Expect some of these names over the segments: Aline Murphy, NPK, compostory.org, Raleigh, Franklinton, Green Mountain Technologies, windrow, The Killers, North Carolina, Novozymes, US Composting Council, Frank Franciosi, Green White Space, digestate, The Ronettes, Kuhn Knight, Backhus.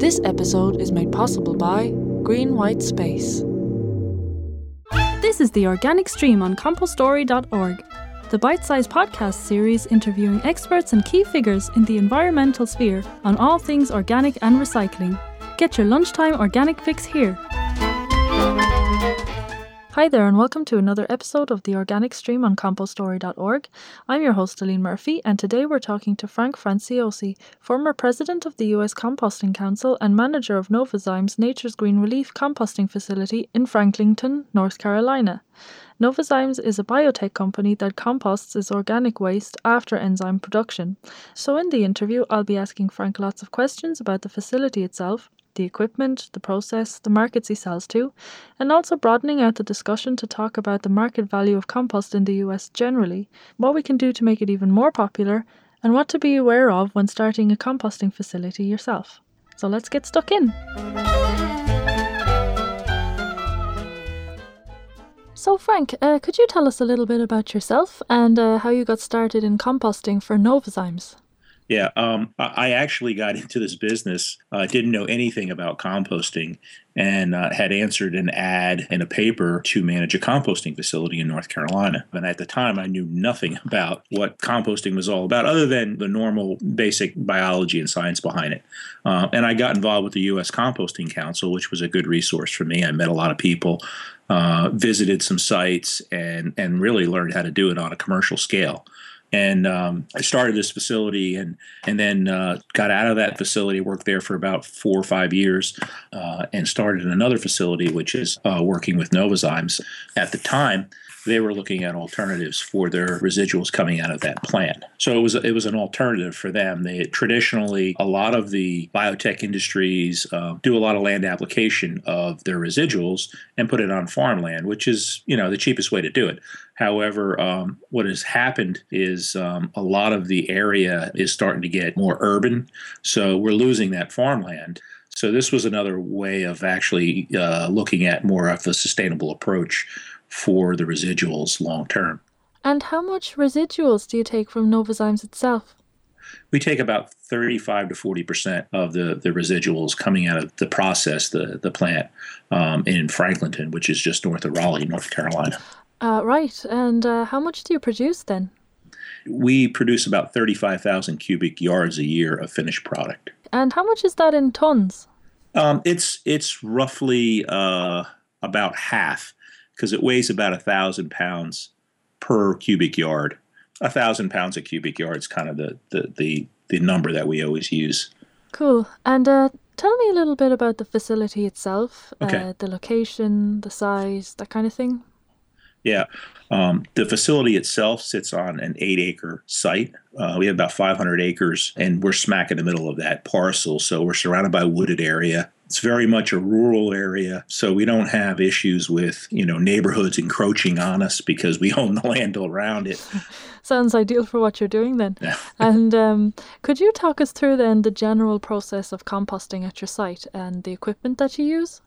This episode is made possible by Green White Space. This is the Organic Stream on compostory.org, the bite-sized podcast series interviewing experts and key figures in the environmental sphere on all things organic and recycling. Get your lunchtime organic fix here. Hi there and welcome to another episode of the Organic Stream on compostory.org. I'm your host Aline Murphy, and today we're talking to Frank Franciosi, former president of the US Composting Council and manager of Novozymes Nature's Green Relief composting facility in Franklinton, North Carolina. Novozymes is a biotech company that composts its organic waste after enzyme production. So in the interview, I'll be asking Frank lots of questions about the facility itself, the equipment, the process, the markets he sells to, and also broadening out the discussion to talk about the market value of compost in the US generally, what we can do to make it even more popular, and what to be aware of when starting a composting facility yourself. So let's get stuck in. So Frank, could you tell us a little bit about yourself and how you got started in composting for Novozymes? Yeah, I actually got into this business. Didn't know anything about composting and had answered an ad in a paper to manage a composting facility in North Carolina. And at the time, I knew nothing about what composting was all about other than the normal basic biology and science behind it. And I got involved with the US Composting Council, which was a good resource for me. I met a lot of people, visited some sites, and really learned how to do it on a commercial scale. And I started this facility and then got out of that facility, worked there for about 4 or 5 years, and started another facility, which is working with Novozymes. At the time, they were looking at alternatives for their residuals coming out of that plant. So it was an alternative for them. Traditionally, a lot of the biotech industries do a lot of land application of their residuals and put it on farmland, which is, the cheapest way to do it. However, what has happened is a lot of the area is starting to get more urban, so we're losing that farmland. So this was another way of actually looking at more of a sustainable approach for the residuals long term. And how much residuals do you take from Novozymes itself? We take about 35 to 40% of the residuals coming out of the process, the plant in Franklinton, which is just north of Raleigh, North Carolina. Right. And how much do you produce then? We produce about 35,000 cubic yards a year of finished product. And how much is that in tons? It's roughly about half, because it weighs about 1,000 pounds per cubic yard. 1,000 pounds a cubic yard is kind of the number that we always use. Cool. And tell me a little bit about the facility itself, okay. The location, the size, that kind of thing. Yeah. The facility itself sits on an 8-acre site. We have about 500 acres, and we're smack in the middle of that parcel, so we're surrounded by a wooded area. It's very much a rural area, so we don't have issues with, neighborhoods encroaching on us because we own the land around it. Sounds ideal for what you're doing then. And could you talk us through then the general process of composting at your site and the equipment that you use?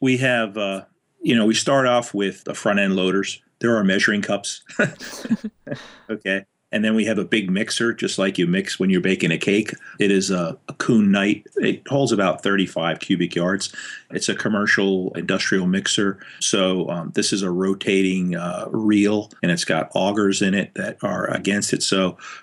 We have, we start off with the front-end loaders. There are measuring cups. Okay. And then we have a big mixer, just like you mix when you're baking a cake. It is a Kuhn Knight. It holds about 35 cubic yards. It's a commercial industrial mixer. So this is a rotating reel, and it's got augers in it that are against it.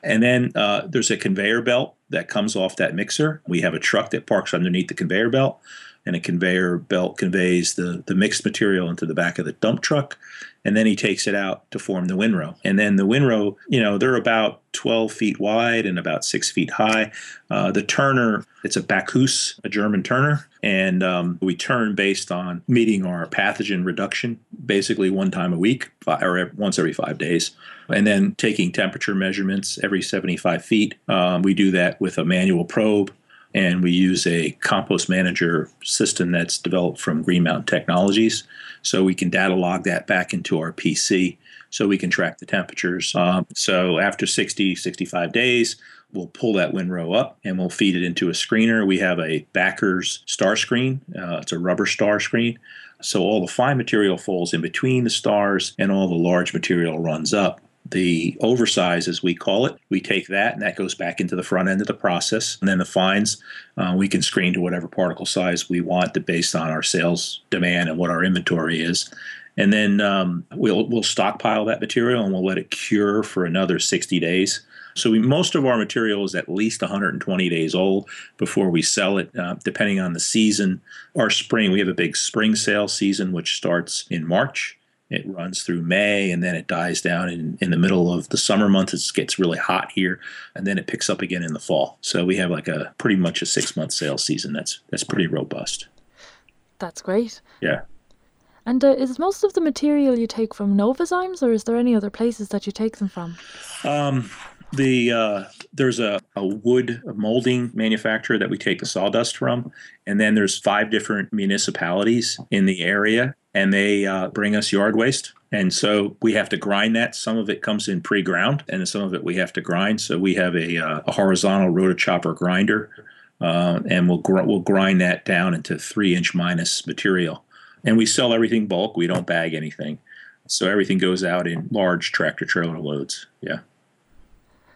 And then there's a conveyor belt that comes off that mixer. We have a truck that parks underneath the conveyor belt. And a conveyor belt conveys the mixed material into the back of the dump truck, and then he takes it out to form the windrow. And then the windrow, they're about 12 feet wide and about 6 feet high. The turner, it's a Backhus, a German turner, and we turn based on meeting our pathogen reduction, basically one time a week or once every 5 days, and then taking temperature measurements every 75 feet. We do that with a manual probe. And we use a compost manager system that's developed from Green Mountain Technologies. So we can data log that back into our PC so we can track the temperatures. So after 60, 65 days, we'll pull that windrow up and we'll feed it into a screener. We have a Backhus star screen. It's a rubber star screen. So all the fine material falls in between the stars and all the large material runs up. the oversize, as we call it. We take that, and that goes back into the front end of the process. And then the fines, we can screen to whatever particle size we want based on our sales demand and what our inventory is. And then we'll stockpile that material, and we'll let it cure for another 60 days. So most of our material is at least 120 days old before we sell it, depending on the season. Our spring, we have a big spring sale season, which starts in March. It runs through May, and then it dies down in the middle of the summer months. It gets really hot here, and then it picks up again in the fall. So we have like a pretty much a 6-month sale season. That's pretty robust. That's great. Yeah. And is most of the material you take from Novozymes, or is there any other places that you take them from? There's a wood molding manufacturer that we take the sawdust from, and then there's 5 different municipalities in the area, and they bring us yard waste. And so we have to grind that. Some of it comes in pre-ground, and some of it we have to grind. So we have a horizontal rotachopper grinder, and we'll grind that down into 3-inch minus material. And we sell everything bulk. We don't bag anything. So everything goes out in large tractor-trailer loads. Yeah.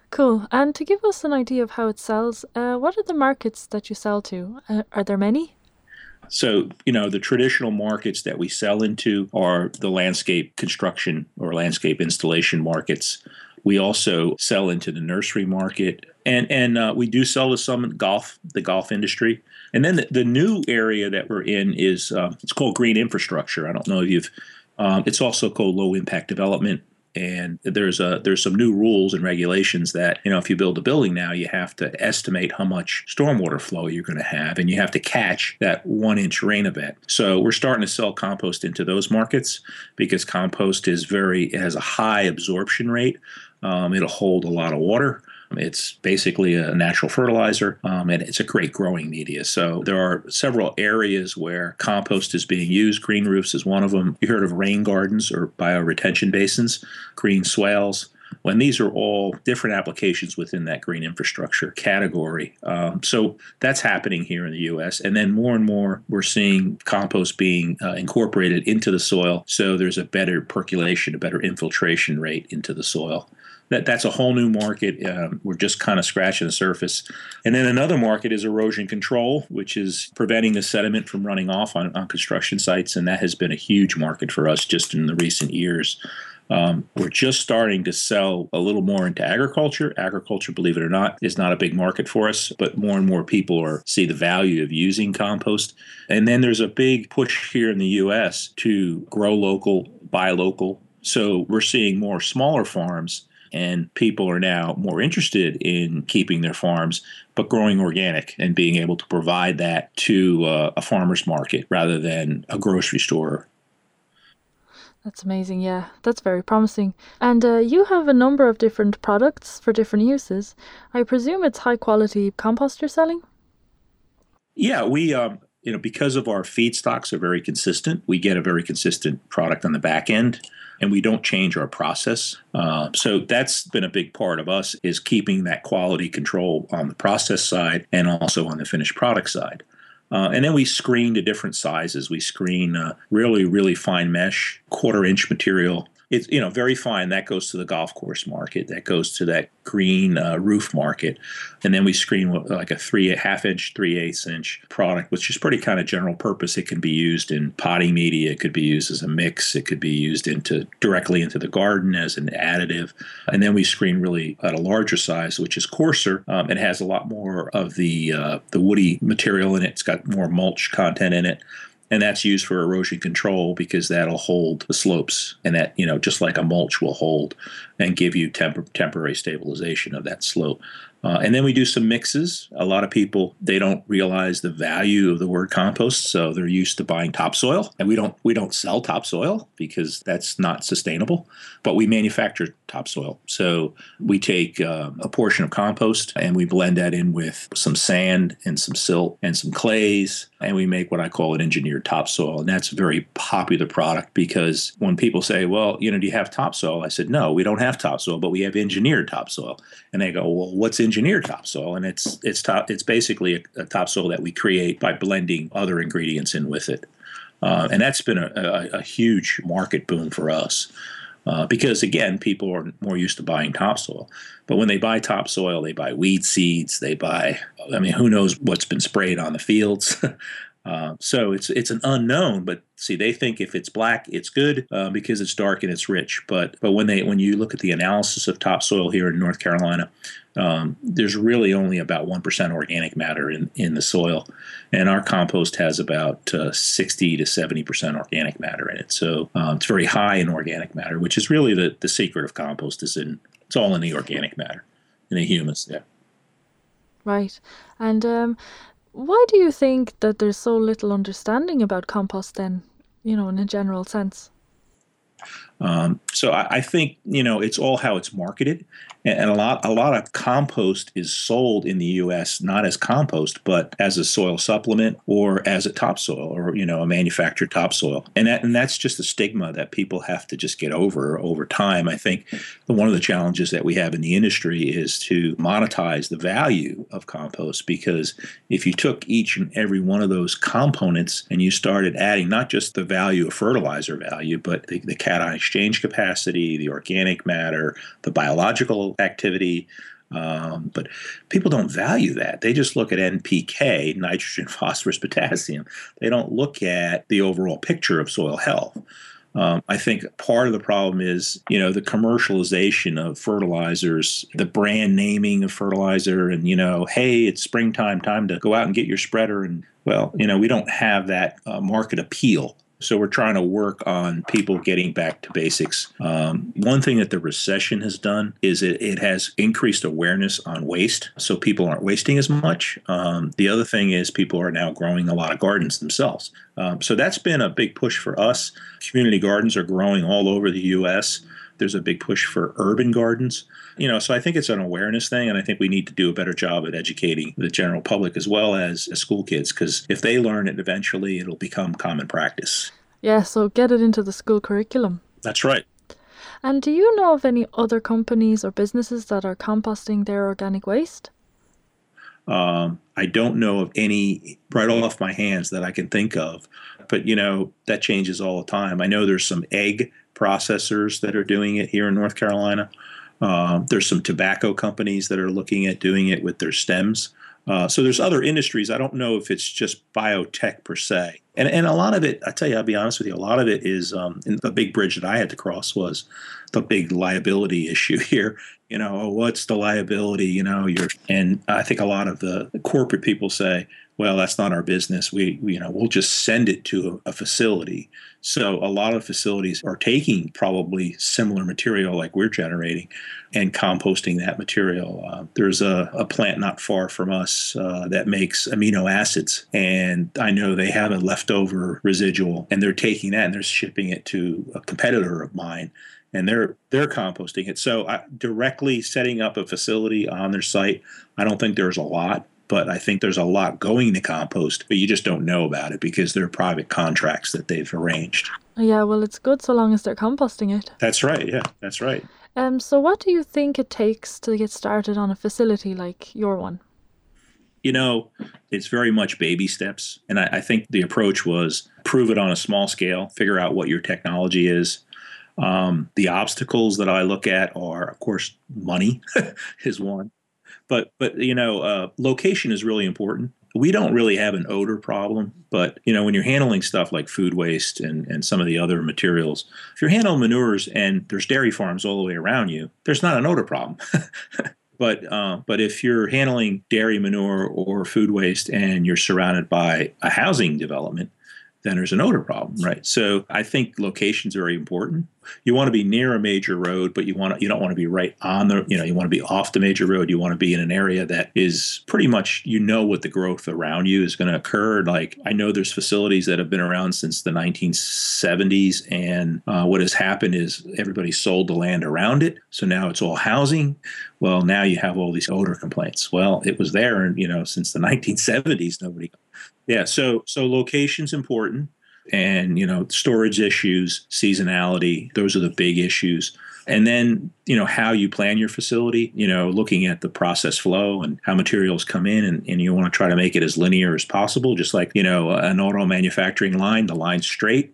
Cool. And to give us an idea of how it sells, what are the markets that you sell to? Are there many? So, you know, the traditional markets that we sell into are the landscape construction or landscape installation markets. We also sell into the nursery market, and we do sell to some the golf industry. And then the new area that we're in is it's called green infrastructure. I don't know if you've it's also called low impact development. And there's some new rules and regulations that, you know, if you build a building now, you have to estimate how much stormwater flow you're going to have, and you have to catch that 1-inch rain event. So we're starting to sell compost into those markets because compost has a high absorption rate. It'll hold a lot of water. It's basically a natural fertilizer, and it's a great growing media. So there are several areas where compost is being used. Green roofs is one of them. You heard of rain gardens or bioretention basins, green swales. And these are all different applications within that green infrastructure category. So that's happening here in the U.S. And then more and more, we're seeing compost being incorporated into the soil. So there's a better percolation, a better infiltration rate into the soil. That's a whole new market. We're just kind of scratching the surface. And then another market is erosion control, which is preventing the sediment from running off on construction sites. And that has been a huge market for us just in the recent years. We're just starting to sell a little more into agriculture. Agriculture, believe it or not, is not a big market for us, but more and more people see the value of using compost. And then there's a big push here in the U.S. to grow local, buy local. So we're seeing more smaller farms, and people are now more interested in keeping their farms, but growing organic and being able to provide that to a farmer's market rather than a grocery store. That's amazing. Yeah, that's very promising. And you have a number of different products for different uses. I presume it's high quality compost you're selling? Yeah, we, you know, because of our feedstocks are very consistent, we get a very consistent product on the back end, and we don't change our process. So that's been a big part of us, is keeping that quality control on the process side and also on the finished product side. And then we screen to different sizes. We screen really, really fine mesh, 1/4-inch material. It's, you know, very fine. That goes to the golf course market. That goes to that green roof market. And then we screen like a 3.5-inch, 3/8-inch product, which is pretty kind of general purpose. It can be used in potting media. It could be used as a mix. It could be used directly into the garden as an additive. And then we screen really at a larger size, which is coarser. It has a lot more of the woody material in it. It's got more mulch content in it. And that's used for erosion control because that'll hold the slopes, and that, you know, just like a mulch will hold and give you temporary stabilization of that slope. And then we do some mixes. A lot of people, they don't realize the value of the word compost, so they're used to buying topsoil. And we don't sell topsoil because that's not sustainable, but we manufacture topsoil. So we take a portion of compost and we blend that in with some sand and some silt and some clays, and we make what I call an engineered topsoil. And that's a very popular product because when people say, well, you know, do you have topsoil? I said, no, we don't have topsoil, but we have engineered topsoil. And they go, well, what's engineered topsoil? And it's basically a topsoil that we create by blending other ingredients in with it. And that's been a huge market boom for us. because, again, people are more used to buying topsoil. But when they buy topsoil, they buy weed seeds, they buy, I mean, who knows what's been sprayed on the fields. So it's an unknown, but see, they think if it's black, it's good because it's dark and it's rich. But when you look at the analysis of topsoil here in North Carolina, there's really only about 1% organic matter in the soil, and our compost has about 60 to 70% organic matter in it. So it's very high in organic matter, which is really the secret of compost. It's all in the organic matter, in the humus. Yeah. Right, and. Why do you think that there's so little understanding about compost then, you know, in a general sense? So I think, you know, it's all how it's marketed. And a lot of compost is sold in the U.S. not as compost, but as a soil supplement or as a topsoil or, you know, a manufactured topsoil. And that's just a stigma that people have to just get over time. I think one of the challenges that we have in the industry is to monetize the value of compost, because if you took each and every one of those components and you started adding not just the value of fertilizer value, but the cation exchange capacity, the organic matter, the biological activity. But people don't value that. They just look at NPK, nitrogen, phosphorus, potassium. They don't look at the overall picture of soil health. I think part of the problem is, you know, the commercialization of fertilizers, the brand naming of fertilizer, and, you know, hey, it's springtime, time to go out and get your spreader. And, well, you know, we don't have that market appeal. So we're trying to work on people getting back to basics. One thing that the recession has done is it has increased awareness on waste, so people aren't wasting as much. The other thing is people are now growing a lot of gardens themselves. So that's been a big push for us. Community gardens are growing all over the U.S. There's a big push for urban gardens. You know, so I think it's an awareness thing, and I think we need to do a better job at educating the general public as well as school kids, because if they learn it eventually, it'll become common practice. Yeah, so get it into the school curriculum. That's right. And do you know of any other companies or businesses that are composting their organic waste? I don't know of any right off my hands that I can think of, but, you know, that changes all the time. I know there's some egg processors that are doing it here in North Carolina. There's some tobacco companies that are looking at doing it with their stems. So there's other industries. I don't know if it's just biotech per se. And a lot of it, I tell you, I'll be honest with you, a lot of it is and the big bridge that I had to cross was the big liability issue here. You know, oh, what's the liability? You know, and I think a lot of the corporate people say, well, that's not our business. We you know, we'll just send it to a facility. So a lot of facilities are taking probably similar material like we're generating and composting that material. There's a plant not far from us that makes amino acids, and I know they have a leftover residual, and they're taking that and they're shipping it to a competitor of mine, and they're composting it. So directly setting up a facility on their site, I don't think there's a lot. But I think there's a lot going to compost, but you just don't know about it because they're private contracts that they've arranged. Yeah, well, it's good so long as they're composting it. That's right. Yeah, that's right. So what do you think it takes to get started on a facility like your one? You know, it's very much baby steps. And I think the approach was prove it on a small scale, figure out what your technology is. The obstacles that I look at are, of course, money is one. But you know, location is really important. We don't really have an odor problem, but, you know, when you're handling stuff like food waste and some of the other materials, if you're handling manures and there's dairy farms all the way around you, there's not an odor problem. But if you're handling dairy manure or food waste and you're surrounded by a housing development, then there's an odor problem, right? So I think location's very important. You want to be near a major road, but you don't want to be right on the, you know, you want to be off the major road. You want to be in an area that is pretty much, you know, what the growth around you is going to occur. Like, I know there's facilities that have been around since the 1970s, and what has happened is everybody sold the land around it. So now it's all housing. Well, now you have all these odor complaints. Well, it was there, and, you know, since the 1970s, nobody. Yeah. So location's important. And, you know, storage issues, seasonality, those are the big issues. And then, you know, how you plan your facility, you know, looking at the process flow and how materials come in, and you want to try to make it as linear as possible, just like, you know, an auto manufacturing line, the line's straight.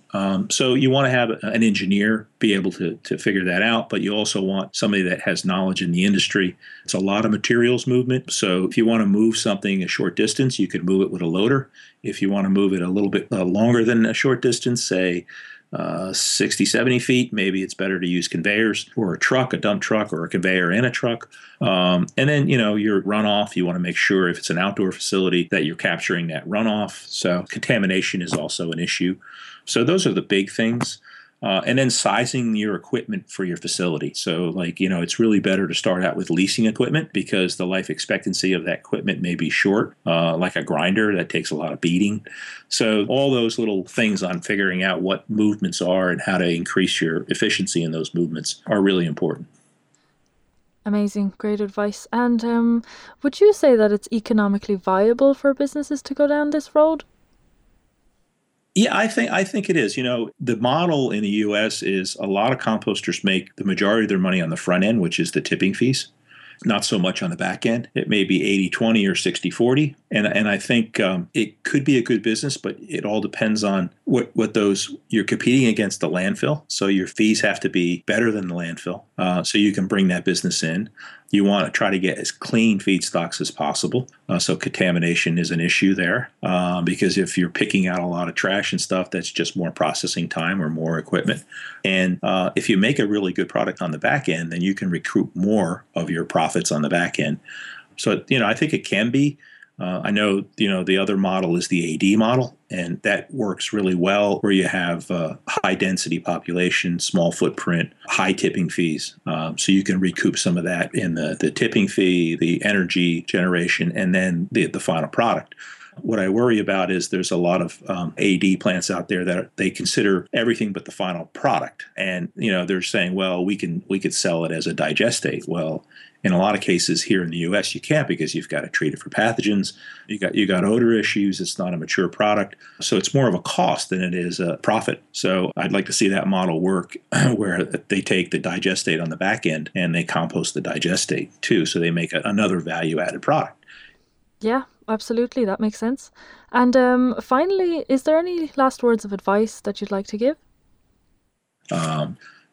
So you want to have an engineer be able to figure that out, but you also want somebody that has knowledge in the industry. It's a lot of materials movement. So if you want to move something a short distance, you could move it with a loader. If you want to move it a little bit longer than a short distance, say 60, 70 feet, maybe it's better to use conveyors or a truck, a dump truck or a conveyor in a truck. And then, you know, your runoff, you want to make sure if it's an outdoor facility that you're capturing that runoff. So contamination is also an issue. So those are the big things. And then sizing your equipment for your facility. So like, you know, it's really better to start out with leasing equipment because the life expectancy of that equipment may be short, like a grinder that takes a lot of beating. So all those little things on figuring out what movements are and how to increase your efficiency in those movements are really important. Amazing. Great advice. And would you say that it's economically viable for businesses to go down this road? Yeah, I think it is. You know, the model in the U.S. is a lot of composters make the majority of their money on the front end, which is the tipping fees, not so much on the back end. It may be 80-20 or 60-40. And I think it could be a good business, but it all depends on what those you're competing against the landfill. So your fees have to be better than the landfill so you can bring that business in. You want to try to get as clean feedstocks as possible. So contamination is an issue there because if you're picking out a lot of trash and stuff, that's just more processing time or more equipment. And if you make a really good product on the back end, then you can recoup more of your profits on the back end. So, you know, I think it can be. I know, you know, the other model is the AD model, and that works really well where you have high density population, small footprint, high tipping fees. So you can recoup some of that in the tipping fee, the energy generation, and then the final product. What I worry about is there's a lot of AD plants out there that they consider everything but the final product. And, you know, they're saying, well, we could sell it as a digestate. Well, in a lot of cases here in the U.S., you can't because you've got to treat it for pathogens. You got odor issues. It's not a mature product. So it's more of a cost than it is a profit. So I'd like to see that model work where they take the digestate on the back end and they compost the digestate too. So they make another value-added product. Yeah, absolutely. That makes sense. And finally, is there any last words of advice that you'd like to give?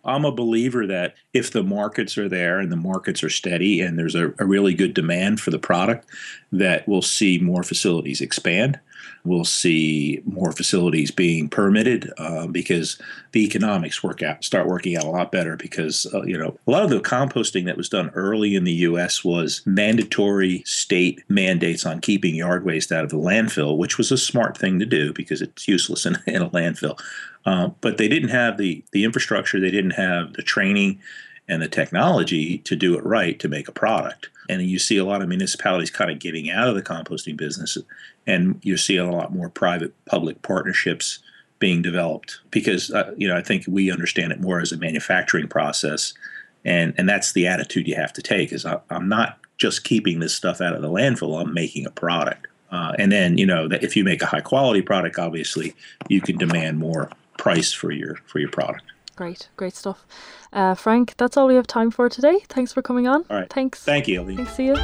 I'm a believer that if the markets are there and the markets are steady and there's a really good demand for the product, that we'll see more facilities expand. We'll see more facilities being permitted because the economics start working out a lot better because, you know, a lot of the composting that was done early in the U.S. was mandatory state mandates on keeping yard waste out of the landfill, which was a smart thing to do because it's useless in a landfill. But they didn't have the infrastructure. They didn't have the training and the technology to do it right to make a product. And you see a lot of municipalities kind of getting out of the composting business, and you see a lot more private-public partnerships being developed because, you know, I think we understand it more as a manufacturing process, and that's the attitude you have to take is I'm not just keeping this stuff out of the landfill, I'm making a product. And then, you know, that if you make a high-quality product, obviously, you can demand more price for your product. Great stuff. Frank, that's all we have time for today. Thanks for coming on. All right. Thanks. Thank you, Ellie. Thanks, see you.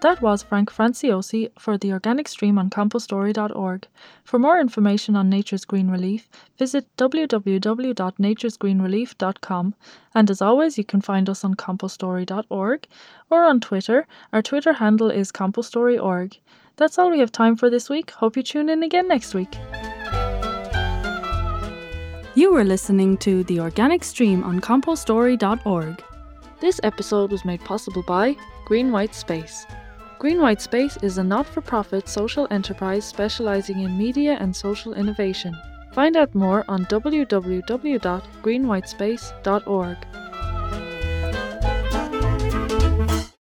That was Frank Franciosi for The Organic Stream on compostory.org. For more information on Nature's Green Relief, visit www.naturesgreenrelief.com. And as always, you can find us on compostory.org or on Twitter. Our Twitter handle is compostory.org. That's all we have time for this week. Hope you tune in again next week. You were listening to The Organic Stream on compostory.org. This episode was made possible by Green White Space. Green White Space is a not-for-profit social enterprise specializing in media and social innovation. Find out more on www.greenwhitespace.org.